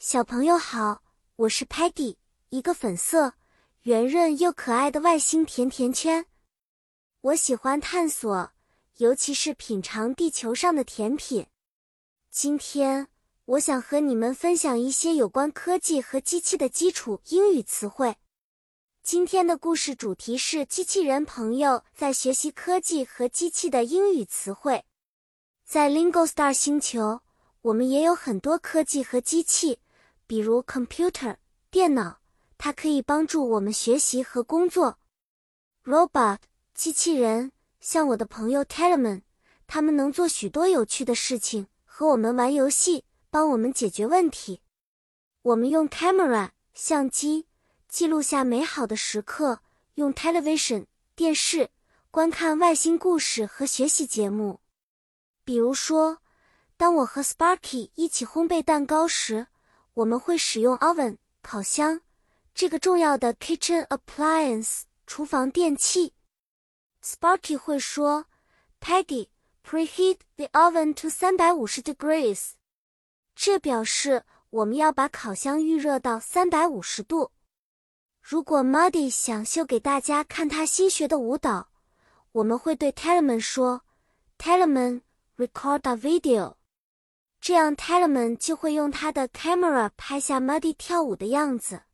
小朋友好，我是 Patty， 一个粉色、圆润又可爱的外星甜甜圈。我喜欢探索，尤其是品尝地球上的甜品。今天，我想和你们分享一些有关科技和机器的基础英语词汇。今天的故事主题是机器人朋友在学习科技和机器的英语词汇。在 LingoStar 星球，我们也有很多科技和机器，比如 computer 电脑，它可以帮助我们学习和工作。Robot 机器人，像我的朋友 Tellerman， 他们能做许多有趣的事情，和我们玩游戏，帮我们解决问题。我们用 camera 相机记录下美好的时刻，用 television 电视观看外星故事和学习节目。比如说，当我和 Sparky 一起烘焙蛋糕时，我们会使用 oven 烤箱这个重要的 kitchen appliance 厨房电器。Sparky 会说 Patty, preheat the oven to 350 degrees。 这表示我们要把烤箱预热到350度。如果 Muddy 想秀给大家看他新学的舞蹈，我们会对 Tellerman 说 Tellerman, record a video。 这样 Tellerman 就会用他的 camera 拍下 Muddy 跳舞的样子。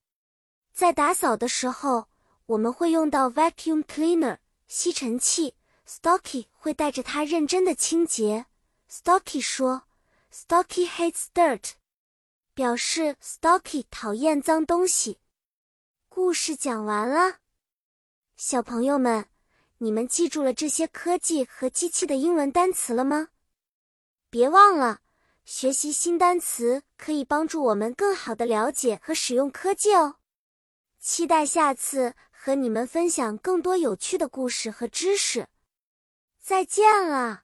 在打扫的时候，我们会用到 vacuum cleaner 吸尘器， Stocky 会带着他认真的清洁。 Stocky 说 Stocky hates dirt， 表示 Stocky 讨厌脏东西。故事讲完了，小朋友们，你们记住了这些科技和机器的英文单词了吗？别忘了，学习新单词可以帮助我们更好地了解和使用科技哦。期待下次和你们分享更多有趣的故事和知识。再见了。